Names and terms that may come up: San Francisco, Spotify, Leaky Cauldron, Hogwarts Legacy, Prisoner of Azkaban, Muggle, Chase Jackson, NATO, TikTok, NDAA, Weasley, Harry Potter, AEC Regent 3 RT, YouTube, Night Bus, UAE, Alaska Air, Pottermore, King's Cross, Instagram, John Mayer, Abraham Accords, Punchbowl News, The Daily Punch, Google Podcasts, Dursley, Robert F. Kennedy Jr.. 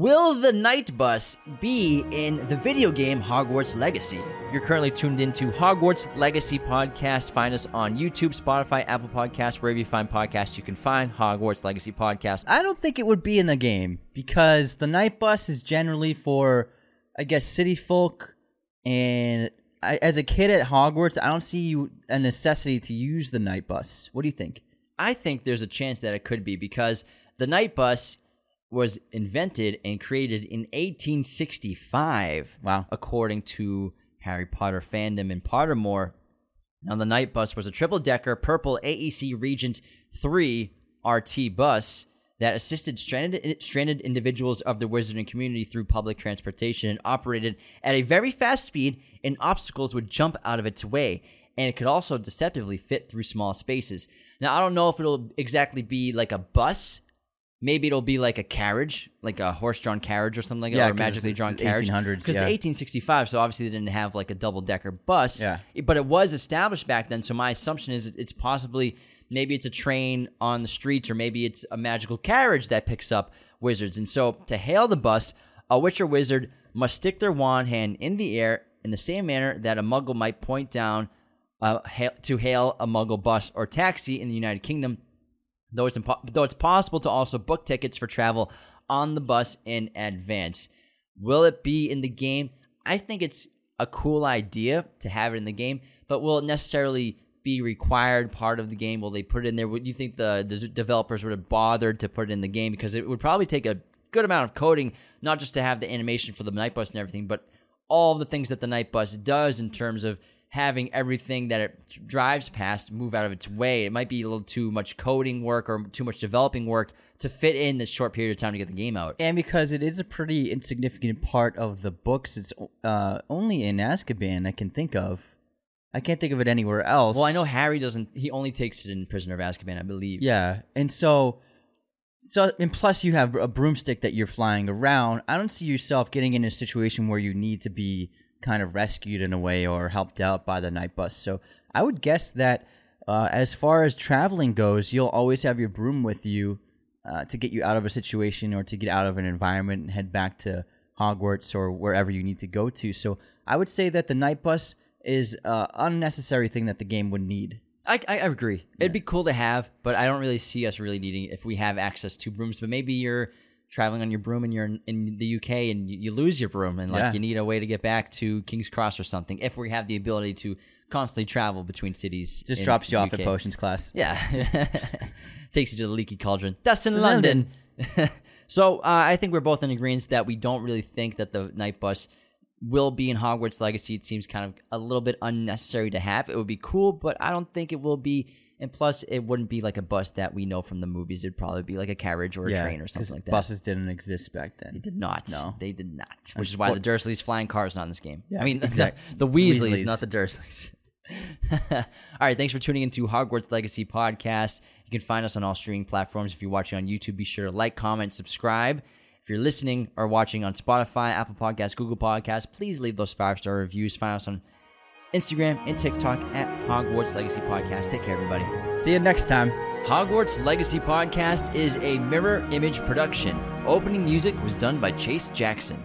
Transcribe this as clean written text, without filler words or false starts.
Will the Night Bus be in the video game Hogwarts Legacy? You're currently tuned into Hogwarts Legacy Podcast. Find us on YouTube, Spotify, Apple Podcasts, wherever you find podcasts, you can find Hogwarts Legacy Podcast. I don't think it would be in the game because the Night Bus is generally for, I guess, city folk. And as a kid at Hogwarts, I don't see a necessity to use the Night Bus. What do you think? I think there's a chance that it could be because the Night Bus was invented and created in 1865. Wow. According to Harry Potter fandom in Pottermore. Now, the Night Bus was a triple-decker purple AEC Regent 3 RT bus that assisted stranded individuals of the wizarding community through public transportation and operated at a very fast speed, and obstacles would jump out of its way. And it could also deceptively fit through small spaces. Now, I don't know if it'll exactly be like a bus. Maybe it'll be like a carriage, like a horse-drawn carriage or something like that, or a magically drawn carriage. Because it's 1865, so obviously they didn't have like a double-decker bus. Yeah. But it was established back then, so my assumption is it's possibly maybe it's a train on the streets, or maybe it's a magical carriage that picks up wizards. And so to hail the bus, a witch or wizard must stick their wand hand in the air in the same manner that a muggle might point down to hail a muggle bus or taxi in the United Kingdom. Though it's possible to also book tickets for travel on the bus in advance. Will it be in the game? I think it's a cool idea to have it in the game, but will it necessarily be required part of the game? Will they put it in there? Would you think the developers would have bothered to put it in the game? Because it would probably take a good amount of coding, not just to have the animation for the Night Bus and everything, but all the things that the Night Bus does in terms of having everything that it drives past move out of its way. It might be a little too much coding work or too much developing work to fit in this short period of time to get the game out. And because it is a pretty insignificant part of the books, it's only in Azkaban I can think of. I can't think of it anywhere else. Well, I know Harry doesn't. He only takes it in Prisoner of Azkaban, I believe. Yeah, and so and plus you have a broomstick that you're flying around. I don't see yourself getting in a situation where you need to be kind of rescued in a way or helped out by the Night Bus. So I would guess that as far as traveling goes, you'll always have your broom with you to get you out of a situation or to get out of an environment and head back to Hogwarts or wherever you need to go to. So I would say that the Night Bus is an unnecessary thing that the game would need. I agree. Yeah. It'd be cool to have, but I don't really see us really needing it if we have access to brooms. But maybe you're traveling on your broom and you're in the UK and you lose your broom and you need a way to get back to King's Cross or something. If we have the ability to constantly travel between cities, just drops you off at potions class. Yeah, takes you to the Leaky Cauldron. That's in London. So I think we're both in agreement that we don't really think that the Night Bus will be in Hogwarts Legacy. It seems kind of a little bit unnecessary to have. It would be cool, but I don't think it will be. And plus, it wouldn't be like a bus that we know from the movies. It'd probably be like a carriage or a train or something like that. Buses didn't exist back then. They did not. No, they did not. Which is why the Dursleys' flying car is not in this game. Yeah, I mean, exactly. The Weasleys, not the Dursleys. All right, thanks for tuning into Hogwarts Legacy Podcast. You can find us on all streaming platforms. If you're watching on YouTube, be sure to like, comment, subscribe. If you're listening or watching on Spotify, Apple Podcasts, Google Podcasts, please leave those 5-star reviews. Find us on Instagram and TikTok at Hogwarts Legacy Podcast. Take care, everybody. See you next time. Hogwarts Legacy Podcast is a Mirror Image production. Opening music was done by Chase Jackson.